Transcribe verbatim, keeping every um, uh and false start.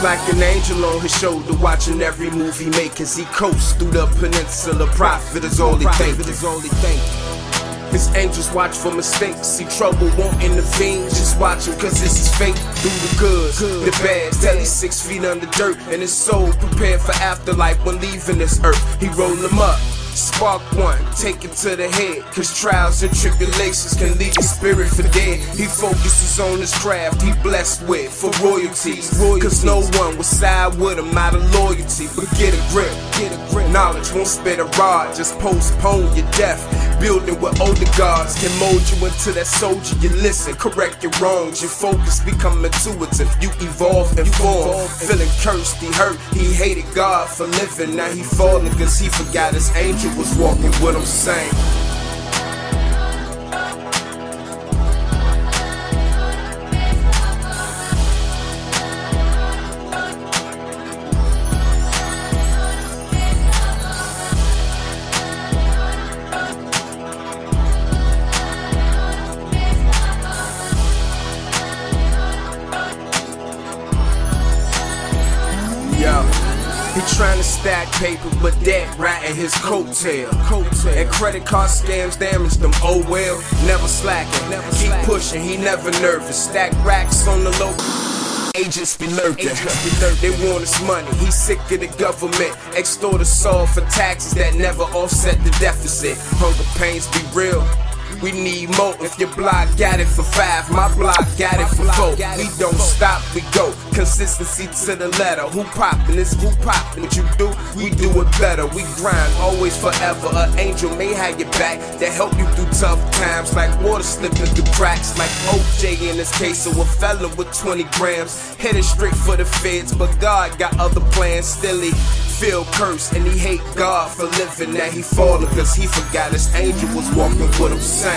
It's like an angel on his shoulder, watching every move he make as he coasts through the peninsula. Profit is all he thinking. His angels watch for mistakes. See trouble won't intervene. Just watch him, cause this is fate. Do the goods, the bad. Telly six feet under dirt, and his soul prepared for afterlife when leaving this earth. He roll him up, spark one, take him to the head, cause trials and tribulations can leave your spirit for dead. He focuses on his craft he blessed with, for royalties, cause no one will side with him out of loyalty. But get a grip, get a grip. Knowledge won't spit a rod, just postpone your death. Building with older gods can mold you into that soldier. You listen, correct your wrongs, your focus become intuitive. You evolve and form, feeling cursed, he hurt, he hated God for living. Now he falling cause he forgot his angel was walking with him, saying, yeah. He trying to stack paper, but that riding his coattail. And credit card scams damage them, oh well. Never slacking, never keep slacking. Pushing, he never nervous. Stack racks on the low. Agents be lurking. They want his money, he's sick of the government. Extort us all for taxes that never offset the deficit. Hunger pains be real. We need more. If your block got it for five, my block got it for four. We don't stop, we go. Consistency to the letter. Who poppin'? It's who poppin'. What you do, we do it better. We grind, always forever. An angel may have your back that help you through tough times, like water slipping through cracks, like O J in this case. So a fella with twenty grams headed straight for the feds, but God got other plans. Still he feel cursed and he hate God for living. Now he falling cause he forgot his angel was walking with him. Same.